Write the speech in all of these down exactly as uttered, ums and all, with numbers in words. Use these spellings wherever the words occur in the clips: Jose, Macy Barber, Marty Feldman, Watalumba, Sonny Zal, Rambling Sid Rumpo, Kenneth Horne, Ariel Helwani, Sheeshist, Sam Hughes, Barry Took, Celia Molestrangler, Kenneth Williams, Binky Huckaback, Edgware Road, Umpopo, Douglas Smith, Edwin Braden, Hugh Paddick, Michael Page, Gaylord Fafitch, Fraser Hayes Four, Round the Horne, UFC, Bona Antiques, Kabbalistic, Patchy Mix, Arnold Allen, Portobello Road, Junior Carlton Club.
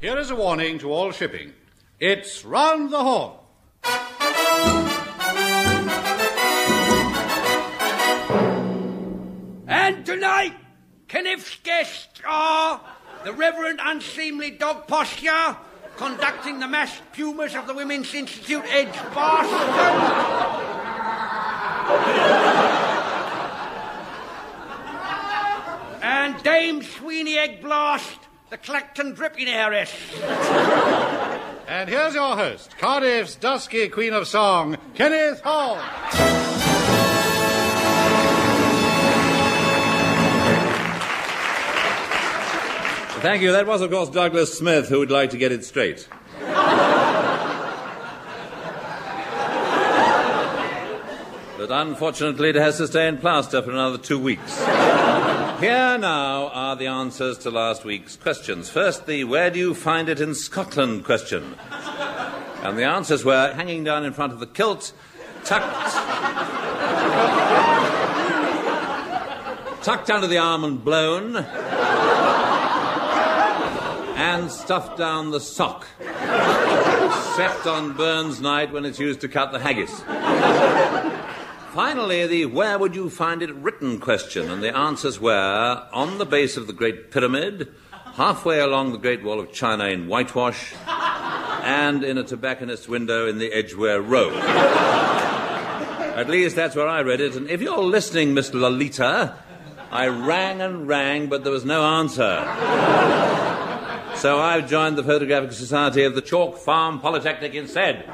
Here is a warning to all shipping. It's Round the Horne. And tonight, Kenneth's guests are the Reverend Unseemly Dog Posture, conducting the mass pumas of the Women's Institute, Edge Barston, and Dame Sweeney Eggblast, the Clacton dripping heiress. And here's your host, Cardiff's dusky queen of song, Kenneth Horne. Thank you. That was, of course, Douglas Smith, who would like to get it straight. But unfortunately, it has to stay in plaster for another two weeks. Here now are the answers to last week's questions. First, the where do you find it in Scotland question. And the answers were hanging down in front of the kilt, tucked, tucked under the arm and blown, and stuffed down the sock, except on Burns night when it's used to cut the haggis. Finally, the where would you find it written question, and the answers were on the base of the Great Pyramid, halfway along the Great Wall of China in whitewash, and in a tobacconist's window in the Edgware Road. At least that's where I read it, and if you're listening, Miss Lolita, I rang and rang, but there was no answer. So I've joined the Photographic Society of the Chalk Farm Polytechnic instead.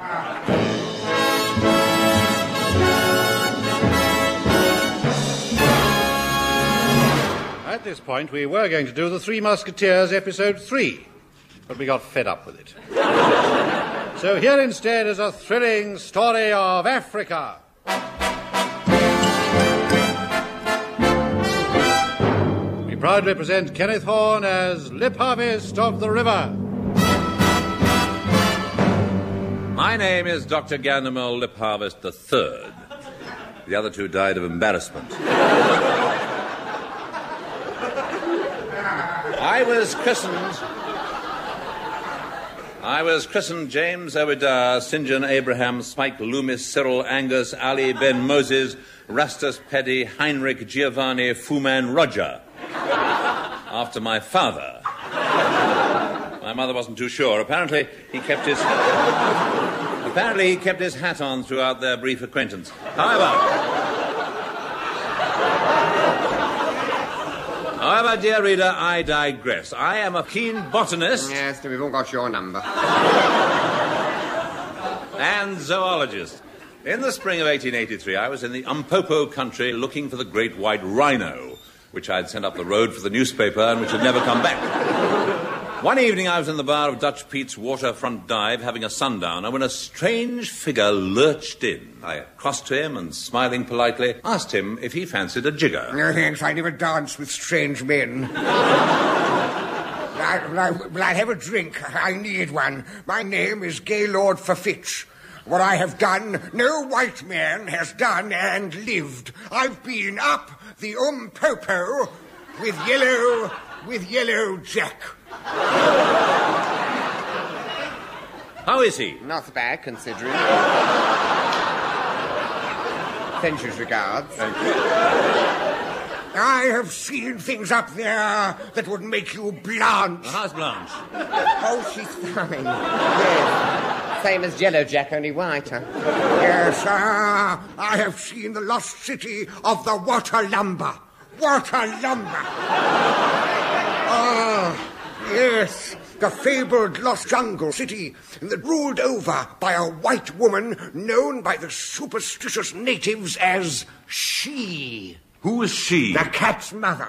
At this point, we were going to do The Three Musketeers, Episode three, but we got fed up with it. So here instead is a thrilling story of Africa. We proudly present Kenneth Horne as Lipharvest of the River. My name is Doctor Ganimel Lipharvest the third. The other two died of embarrassment. I was christened... I was christened James Obadiah, Saint John Abraham, Spike Loomis, Cyril Angus, Ali Ben Moses, Rastus Petty, Heinrich Giovanni, Fu Man Roger, after my father. My mother wasn't too sure. Apparently he kept his... Apparently he kept his hat on throughout their brief acquaintance. However... However, dear reader, I digress. I am a keen botanist... Yes, we've all got your number. ...and zoologist. In the spring of eighteen eighty-three, I was in the Umpopo country looking for the great white rhino, which I'd sent up the road for the newspaper and which had never come back. One evening, I was in the bar of Dutch Pete's waterfront dive having a sundowner when a strange figure lurched in. I crossed to him and, smiling politely, asked him if he fancied a jigger. No thanks, I never dance with strange men. I, I, will I have a drink? I need one. My name is Gaylord Fafitch. What I have done, no white man has done and lived. I've been up the Umpopo with yellow, with yellow Jack. How is he? Not bad, considering. Send his regards. Thank you. I have seen things up there that would make you blanch. How's Blanche? Oh, she's fine. Yes. Same as Yellow Jack, only whiter. Yes, sir. I have seen the lost city of the Watalumba. Watalumba. Ah, yes, the fabled lost jungle city that ruled over by a white woman known by the superstitious natives as She. Who is She? The cat's mother.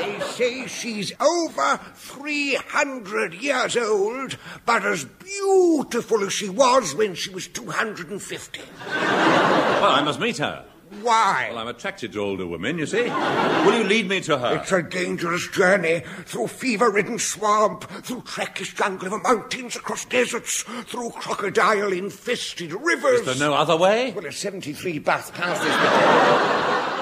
They say she's over three hundred years old, but as beautiful as she was when she was two hundred fifty. Well, I must meet her. Why? Well, I'm attracted to older women, you see. Will you lead me to her? It's a dangerous journey. Through fever-ridden swamp, through trackless jungle of mountains, across deserts, through crocodile-infested rivers. Is there no other way? Well, a seventy-three bus passes the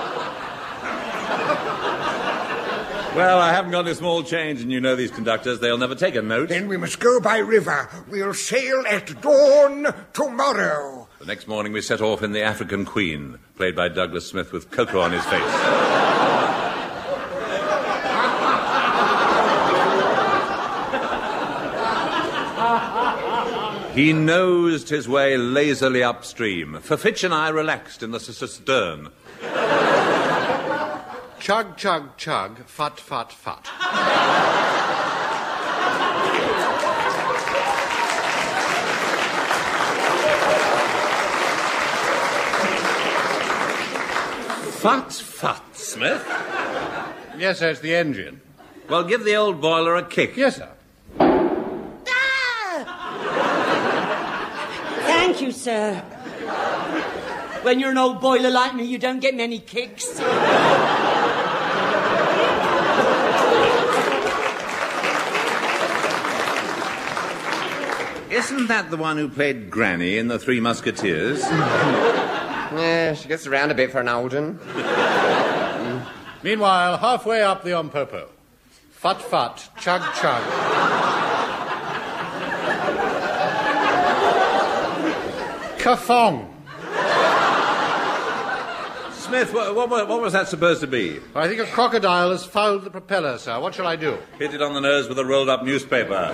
Well, I haven't got any small change, and you know these conductors, they'll never take a note. Then we must go by river. We'll sail at dawn tomorrow. The next morning we set off in the African Queen, played by Douglas Smith with cocoa on his face. He nosed his way lazily upstream. Fafitch and I relaxed in the stern. Chug, chug, chug, fut, fut, fut. Fut, fut, Smith? Yes, sir, it's the engine. Well, give the old boiler a kick. Yes, sir. Thank you, sir. When you're an old boiler like me, you don't get many kicks. Isn't that the one who played Granny in The Three Musketeers? Yeah, she gets around a bit for an old un. mm. Meanwhile, halfway up the Umpopo. Fut, fut, chug, chug. Kafong. Smith, what, what, what was that supposed to be? I think a crocodile has fouled the propeller, sir. What shall I do? Hit it on the nose with a rolled-up newspaper.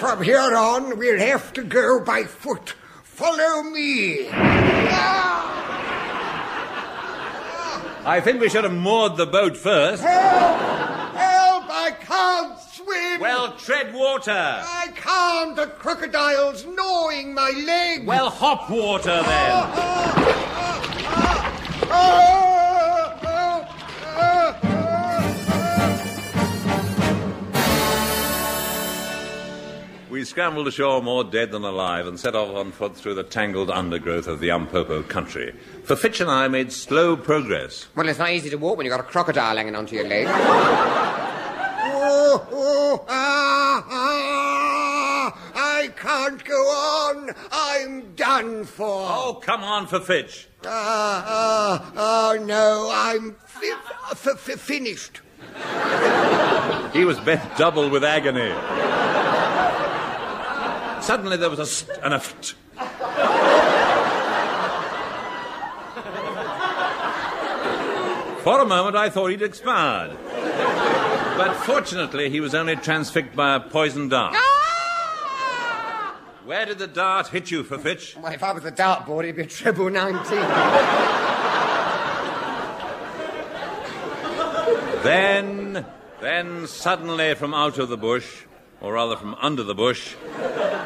From here on, we'll have to go by foot. Follow me. I think we should have moored the boat first. Help! Help! I can't swim. Well, tread water. I can't. The crocodile's gnawing my leg. Well, hop water, then. Oh, oh, oh, oh, oh. We scrambled ashore more dead than alive and set off on foot through the tangled undergrowth of the Umpopo country. Fafitch and I made slow progress. Well, it's not easy to walk when you've got a crocodile hanging onto your leg. Oh, oh, ah, ah, I can't go on. I'm done for. Oh, come on, Fafitch. Ah, ah, oh, no, I'm f- f- f- finished. He was bent double with agony. Suddenly there was a st and a ft. For a moment I thought he'd expired. But fortunately he was only transfixed by a poison dart. Ah! Where did the dart hit you, Fafitch? Well, if I was a dartboard, it'd be a treble nineteen. Then, then suddenly from out of the bush, or rather from under the bush,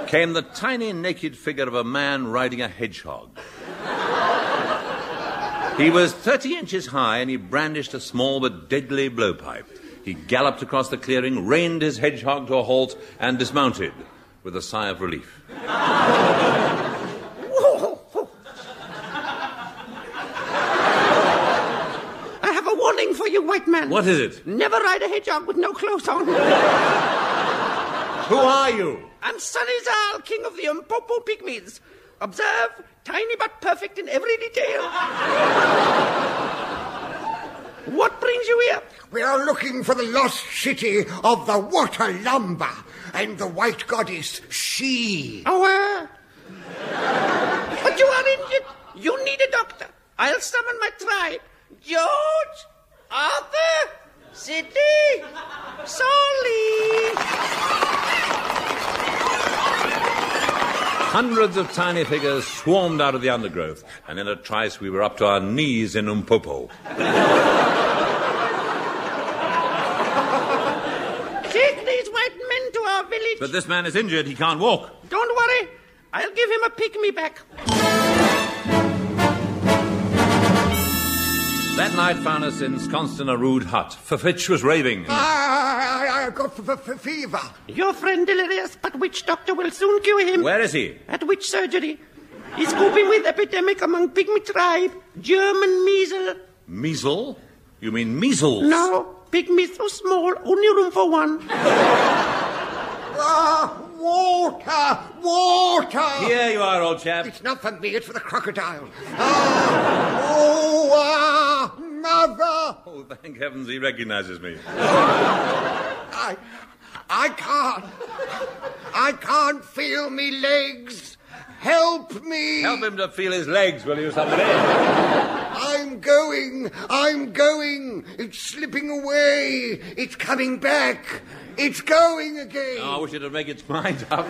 came the tiny naked figure of a man riding a hedgehog. He was thirty inches high, and he brandished a small but deadly blowpipe. He galloped across the clearing, reined his hedgehog to a halt, and dismounted with a sigh of relief. I have a warning for you, white man. What is it? Never ride a hedgehog with no clothes on. Who are you? I'm Sonny Zal, king of the Umpopo pygmies. Observe, tiny but perfect in every detail. What brings you here? We are looking for the lost city of the Watalumba and the white goddess, she. Oh, uh... But you are injured. You need a doctor. I'll summon my tribe. George, Arthur, Sidney, Solly. Hundreds of tiny figures swarmed out of the undergrowth, and in a trice we were up to our knees in Umpopo. Take these white men to our village. But this man is injured. He can't walk. Don't worry. I'll give him a pygmy back. That night found us ensconced in a rude hut. Fafitch was raving. Ah, I, I got fever. Your friend delirious, but witch doctor will soon cure him. Where is he? At witch surgery. He's coping with epidemic among pygmy tribe. German measles. Measle? You mean measles? No, pygmy so small, only room for one. Ah, water, water. Here you are, old chap. It's not for me, it's for the crocodile. Ah, oh, ah. Mother! Oh, thank heavens he recognises me. I... I can't. I can't feel me legs. Help me. Help him to feel his legs, will you, somebody? I'm going. I'm going. It's slipping away. It's coming back. It's going again. Oh, I wish it had made its mind up.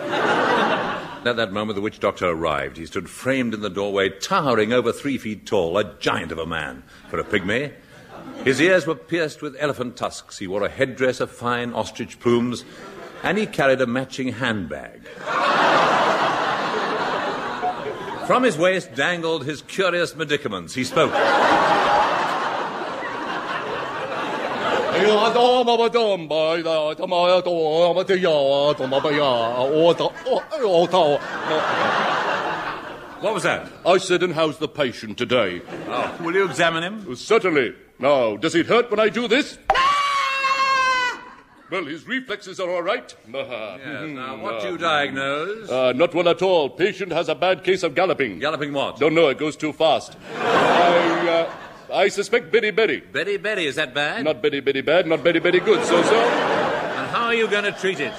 At that moment, the witch doctor arrived. He stood framed in the doorway, towering over three feet tall, a giant of a man for a pygmy. His ears were pierced with elephant tusks. He wore a headdress of fine ostrich plumes, and he carried a matching handbag. From his waist dangled his curious medicaments. He spoke. What was that? I said, and how's the patient today? Oh. Will you examine him? Certainly. Now, does it hurt when I do this? Well, his reflexes are all right. Uh-huh. Yes, now, what do uh, you diagnose? Uh, not one at all. Patient has a bad case of galloping. Galloping what? Don't know. It goes too fast. I, uh, I suspect biddy-biddy. Biddy-biddy, is that bad? Not biddy-biddy bad, not biddy-biddy good, so-so. And how are you going to treat it?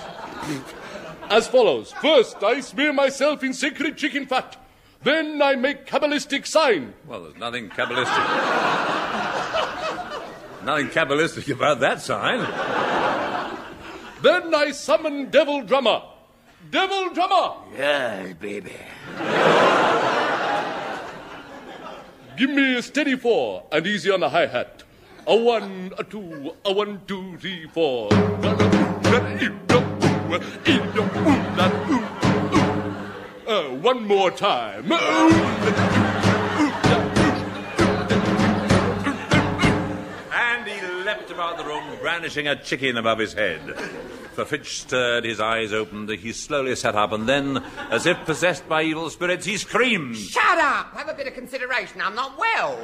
As follows. First, I smear myself in sacred chicken fat. Then I make Kabbalistic sign. Well, there's nothing Kabbalistic. Nothing Kabbalistic about that sign. Then I summon Devil Drummer. Devil Drummer! Yes, baby. Give me a steady four and easy on the hi-hat. A one, a two, a one, two, three, four. Uh, one more time. And he leapt about the room, brandishing a chicken above his head. Fafitch stirred, his eyes opened, he slowly sat up, and then, as if possessed by evil spirits, he screamed. Shut up! Have a bit of consideration, I'm not well.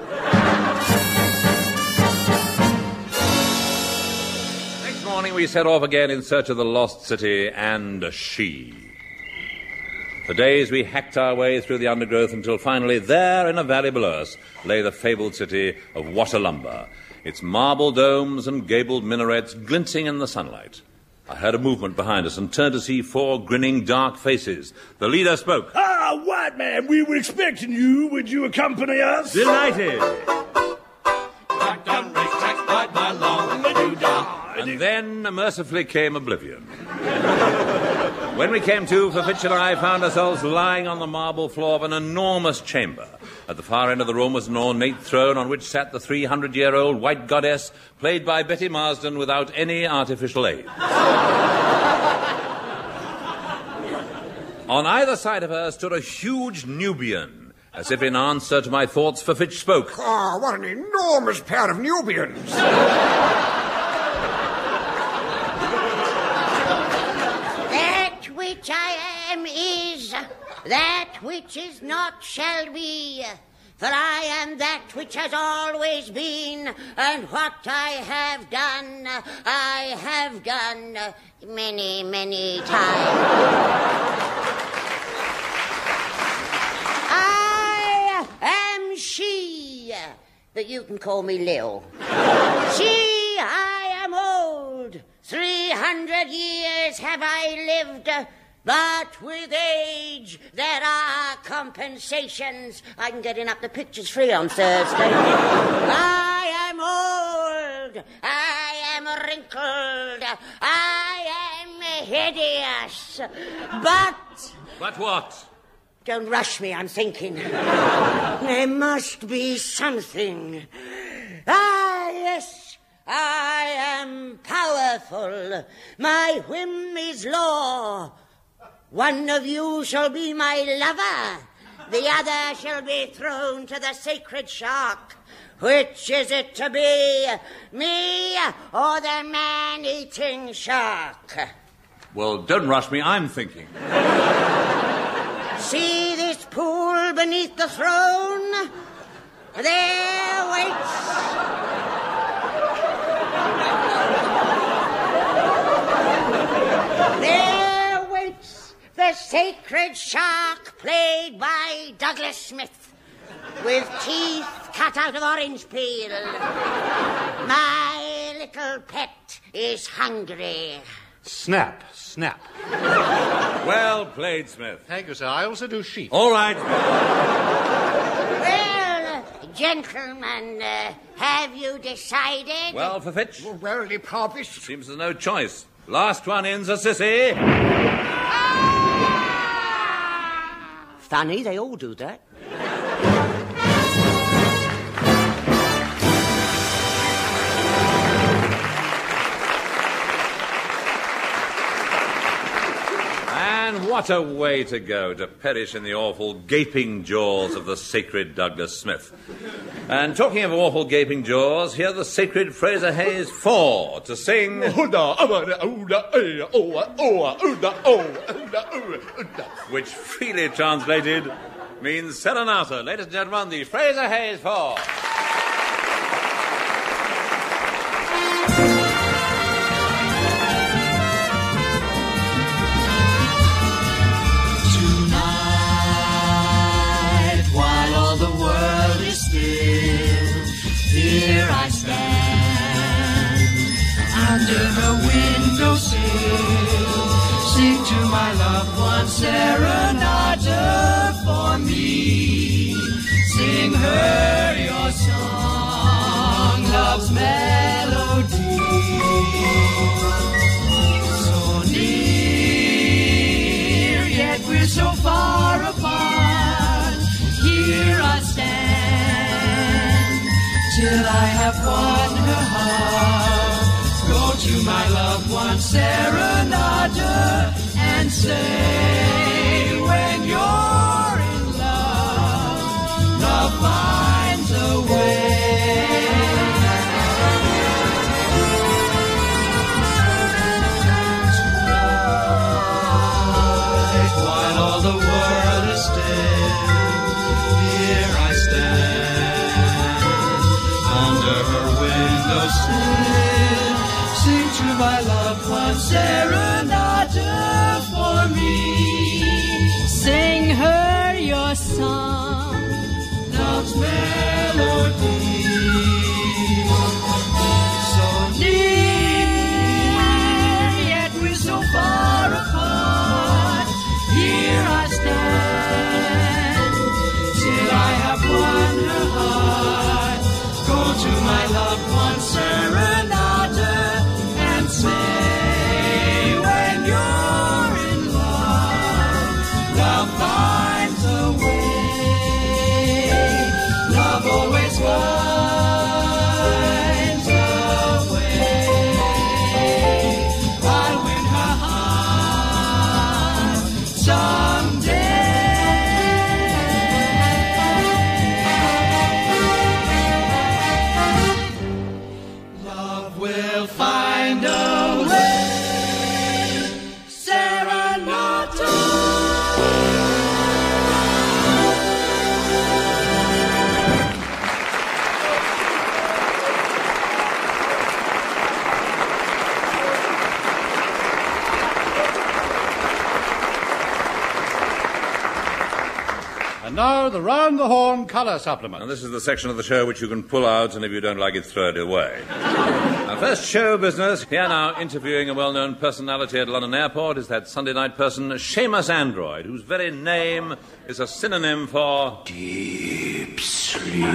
Next morning we set off again in search of the lost city and a she. For days we hacked our way through the undergrowth until finally there, in a valley below us, lay the fabled city of Watalumba, its marble domes and gabled minarets glinting in the sunlight. I heard a movement behind us and turned to see four grinning, dark faces. The leader spoke. Ah, white man, we were expecting you. Would you accompany us? Delighted. And then, mercifully, came oblivion. When we came to, Fafitch and I found ourselves lying on the marble floor of an enormous chamber. At the far end of the room was an ornate throne on which sat the three hundred year old white goddess, played by Betty Marsden without any artificial aid. On either side of her stood a huge Nubian. As if in answer to my thoughts, Fafitch spoke. Ah, oh, what an enormous pair of Nubians! That which I am is, that which is not shall be. For I am that which has always been, and what I have done, I have done many, many times. She, that you can call me Lil. She, I am old. Three hundred years have I lived, but with age there are compensations. I can get in up the pictures free on Thursday. I am old. I am wrinkled. I am hideous. But... But what? Don't rush me, I'm thinking. There must be something. Ah, yes, I am powerful. My whim is law. One of you shall be my lover. The other shall be thrown to the sacred shark. Which is it to be, me or the man-eating shark? Well, don't rush me, I'm thinking. See this pool beneath the throne? There waits... there waits the sacred shark played by Douglas Smith. with teeth cut out of orange peel. My little pet is hungry. Snap, snap. Well played, Smith. Thank you, sir. I also do sheep. All right. Well, gentlemen, uh, have you decided? Well, Fafitch? Well, verily, Parvish. Seems there's no choice. Last one in's a sissy. Ah! Funny, they all do that. And what a way to go, to perish in the awful gaping jaws of the sacred Douglas Smith. And talking of awful gaping jaws, hear the sacred Fraser Hayes Four to sing... which freely translated means serenata. Ladies and gentlemen, the Fraser Hayes Four. Here I stand under her windowsill. Sing to my loved one serenata for me. Sing her your song, love's melody. So near, yet we're so far apart. Here I stand till I have won her heart. Go to my loved one serenade and say, when you're in love, love finds a way. Tonight, while all the world is still, here I stand. Sing, sing to my loved one serenade for me. Sing her your song, love's melody. So near, yet we're so far apart. Here I stand, till I have won her heart. Go to my loved one serenade and say, when you're in love, love finds a way. Love always finds a way. I'll win her heart someday. Now, the Round the Horne colour supplement. And this is the section of the show which you can pull out, and if you don't like it, throw it away. Our first show business, here now interviewing a well-known personality at London Airport, is that Sunday night person, Seamus Android, whose very name is a synonym for... deep sleep.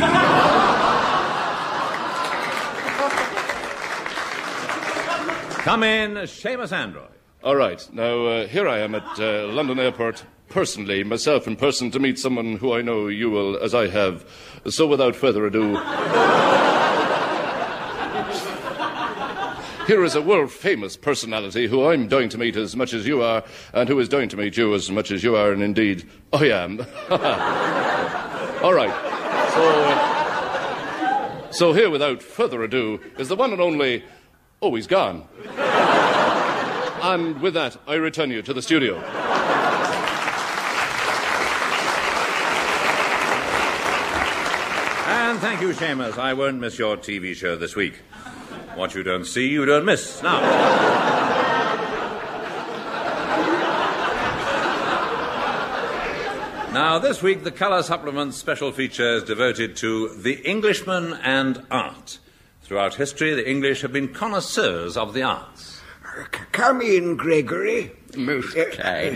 Come in, Seamus Android. All right. Now, uh, here I am at uh, London Airport... personally, myself in person, to meet someone who I know you will, as I have. So without further ado... here is a world-famous personality who I'm dying to meet as much as you are, and who is dying to meet you as much as you are, and indeed, I am. All right. So, so here, without further ado, is the one and only... oh, he's gone. And with that, I return you to the studio. And thank you, Seamus. I won't miss your T V show this week. What you don't see, you don't miss. Now. Now, this week, the colour supplement special feature is devoted to The Englishman and Art. Throughout history, the English have been connoisseurs of the arts. Come in, Gregory. Most uh, kind.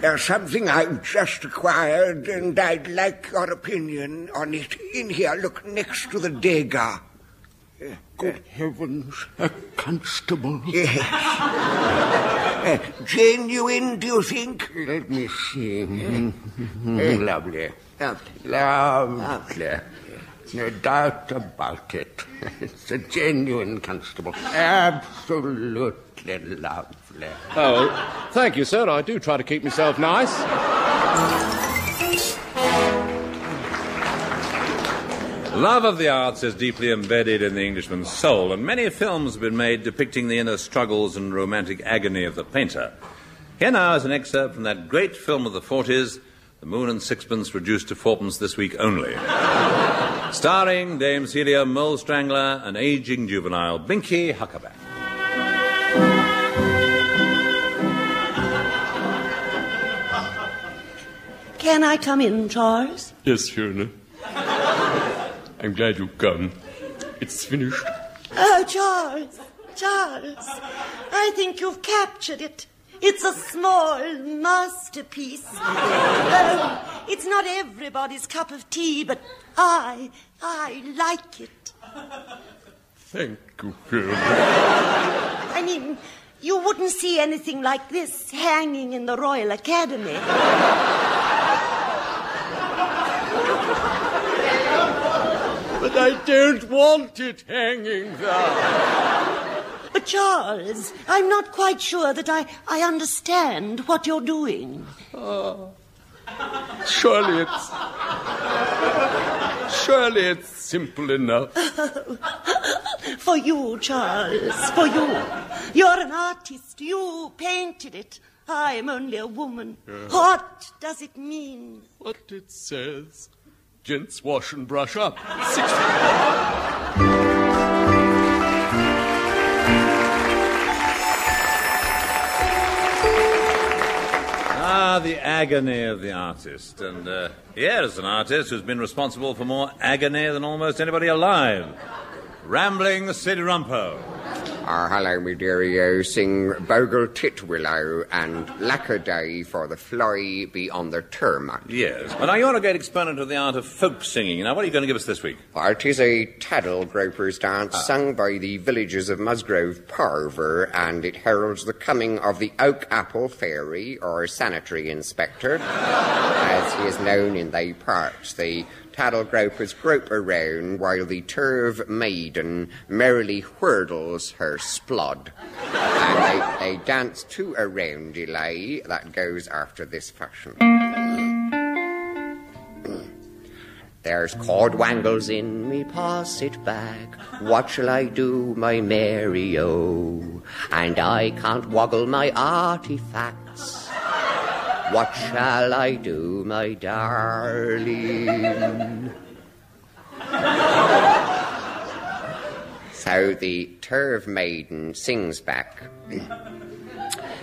There's something I've just acquired, and I'd like your opinion on it. In here, look, next to the dagger. Good heavens, a constable. Yes. uh, genuine, do you think? Let me see. Mm-hmm. uh, lovely. Lovely. Lovely. No doubt about it. It's a genuine constable. Absolutely lovely. Oh, thank you, sir. I do try to keep myself nice. Love of the arts is deeply embedded in the Englishman's soul, and many films have been made depicting the inner struggles and romantic agony of the painter. Here now is an excerpt from that great film of the forties, The Moon and Sixpence Reduced to Fourpence This Week Only, starring Dame Celia Molestrangler, an aging juvenile, Binky Huckaback. Can I come in, Charles? Yes, Fiona. I'm glad you've come. It's finished. Oh, Charles, Charles, I think you've captured it. It's a small masterpiece. Oh, it's not everybody's cup of tea, but I, I like it. Thank you, girl. I mean, you wouldn't see anything like this hanging in the Royal Academy. But I don't want it hanging there. But, Charles, I'm not quite sure that I, I understand what you're doing. Oh. Surely it's... Surely it's simple enough. For you, Charles, for you. You're an artist. You painted it. I'm only a woman. Yeah. What does it mean? What it says... Gents, wash and brush up. Six. Ah, the agony of the artist. And uh, here is an artist who's been responsible for more agony than almost anybody alive. Rambling Sid Rumpo. Ah, hello, me dearie. Oh, sing Bogle Tit Willow and Lackaday for the fly be on the termite. Yes. Well, now, you're a great exponent of the art of folk singing. Now, what are you going to give us this week? Well, it is a Taddle Groper's dance ah. sung by the villagers of Musgrove Parver, and it heralds the coming of the Oak Apple Fairy, or Sanitary Inspector, as he is known in they parts. The Taddle Gropers grope around while the turve maiden merrily whirdles her splod. And they, they dance to a roundelay that goes after this fashion. There's cordwangles in me posset bag, what shall I do, my Mary-o? And I can't woggle my artifacts. What shall I do, my darling? So the turf maiden sings back.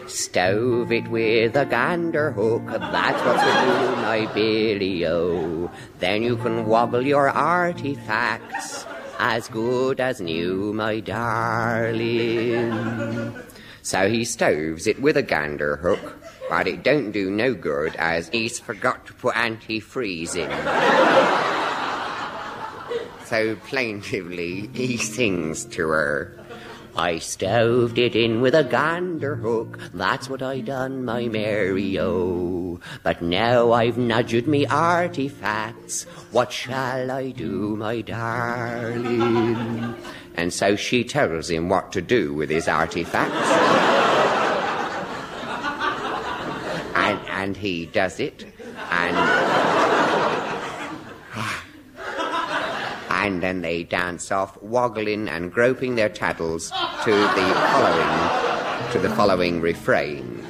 Stove it with a gander hook, that's what to do, my Billy-o. Then you can wobble your artifacts, as good as new, my darling. So he stoves it with a gander hook, but it don't do no good as he's forgot to put antifreeze in. So plaintively he sings to her. I stoved it in with a gander hook, that's what I done, my Mary-o. But now I've nudged me artifacts, what shall I do, my darling? And so she tells him what to do with his artifacts. And, and he does it, and and then they dance off, waggling and groping their tattles to the following to the following refrain: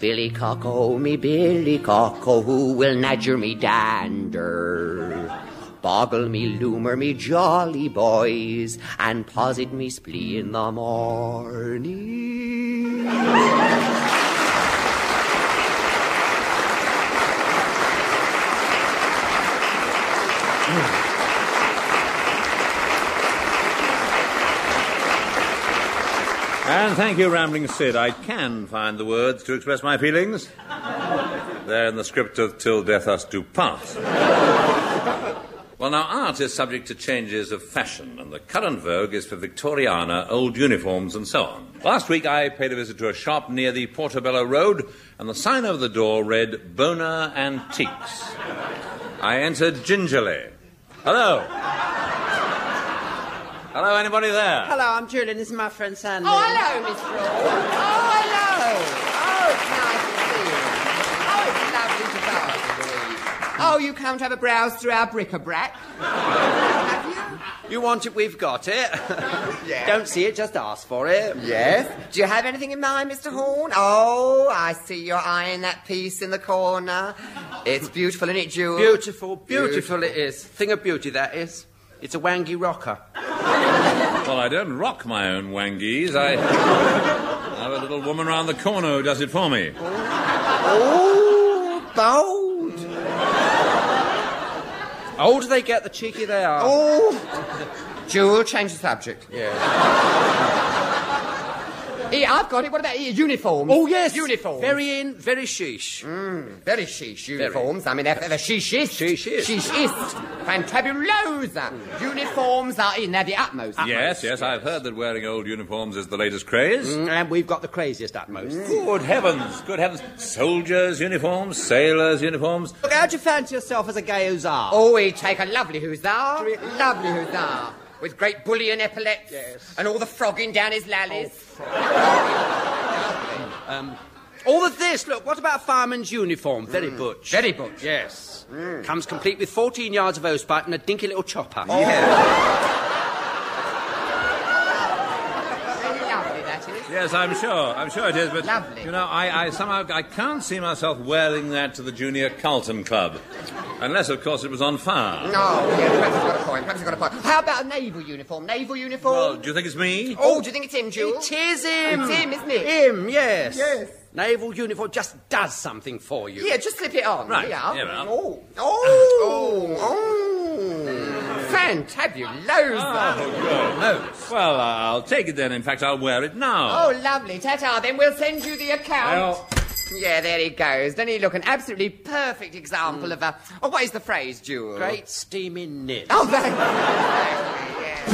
Billy cock, oh me Billy cock, oh who will nadger me dander, boggle me loomer me jolly boys, and posit me splee in the morning. And thank you, Rambling Sid. I can find the words to express my feelings. They're in the script of Till Death Us Do Part. Well, now, art is subject to changes of fashion, and the current vogue is for Victoriana, old uniforms, and so on. Last week, I paid a visit to a shop near the Portobello Road, and the sign over the door read, Bona Antiques. I entered gingerly. Hello. Hello, anybody there? Hello, I'm Julian. This is my friend Sandy. Oh, hello, Miss Raw. Oh, hello. Oh, it's nice to see you. Oh, it's lovely to buy. Oh, you come to have a browse through our bric-a-brac? Have you? You want it, we've got it. Yes. Don't see it, just ask for it. Yes. Do you have anything in mind, Mister Horne? Oh, I see your eye in that piece in the corner. It's beautiful, isn't it, Jewel? Beautiful, beautiful, beautiful it is. Thing of beauty, that is. It's a wangy rocker. Well, I don't rock my own wangies. I, I have a little woman round the corner who does it for me. Oh, bold. Older they get, the cheekier they are. Oh. Jewel, change the subject. Yeah. Here, I've got it. What about here? Uniforms? Oh, yes. Uniforms. Very in, very sheesh. Mm, very sheesh uniforms. Very. I mean, they're, they're sheeshist. Sheeshist. Sheeshist. Fantabulosa! Mm. Uniforms are in, they're the utmost. Yes, utmost. yes, I've heard that wearing old uniforms is the latest craze. Mm, and we've got the craziest utmost. Mm. Good heavens, good heavens. Soldiers' uniforms, sailors' uniforms. Look, how'd you fancy yourself as a gay hussar? Oh, we take a lovely hussar. Lovely hussar. With great bullion epaulets. Yes. And all the frogging down his lallies. Oh, um... All of this, look, what about a fireman's uniform? Very mm. butch. Very butch. Yes. Mm. Comes complete with fourteen yards of hosepipe and a dinky little chopper. Oh. Yeah. Very lovely, that is. Yes, I'm sure. I'm sure it is, but... Lovely. You know, I, I somehow... I can't see myself wearing that to the Junior Carlton Club. Unless, of course, it was on fire. No, yeah, perhaps you've got a point. Perhaps you've got a point. How about a naval uniform? Naval uniform? Well, do you think it's me? Oh, do you think it's him, Jewel? It is him. It's him, isn't it? Him, yes. Yes. Naval uniform just does something for you. Yeah, just slip it on. Right. Yeah. Yeah, oh. Oh. Oh. Oh. Fantabulosa. Oh, oh. Well, I'll take it then. In fact, I'll wear it now. Oh, lovely. Ta-ta. Then we'll send you the account. Well... Yeah, there he goes. Doesn't he look an absolutely perfect example mm. of a... Oh, what is the phrase, Jewel? Great steaming nip. Oh, thank you. Yes.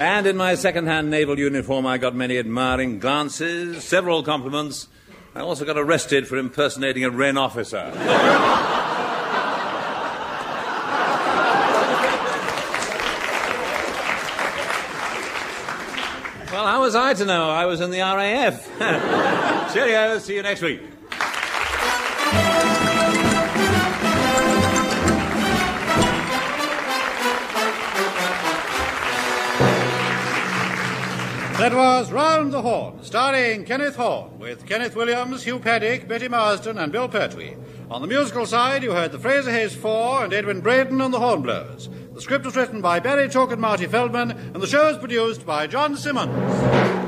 And in my second-hand naval uniform, I got many admiring glances, several compliments. I also got arrested for impersonating a Wren officer. Well, how was I to know? I was in the R A F. Cheerio, see you next week. That was Round the Horne, starring Kenneth Horne, with Kenneth Williams, Hugh Paddick, Betty Marsden and Bill Pertwee. On the musical side, you heard the Fraser Hayes Four and Edwin Braden and the Hornblowers. The script was written by Barry Took and Marty Feldman, and the show is produced by John Simmons.